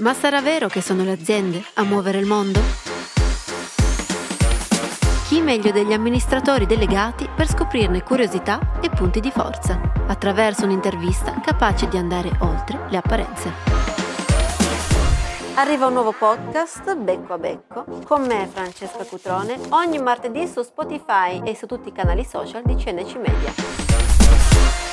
Ma sarà vero che sono le aziende a muovere il mondo? Chi meglio degli amministratori delegati per scoprirne curiosità e punti di forza, attraverso un'intervista capace di andare oltre le apparenze. Arriva un nuovo podcast, Becco a Becco, con me Francesca Cutrone, ogni martedì su Spotify e su tutti i canali social di CNC Media.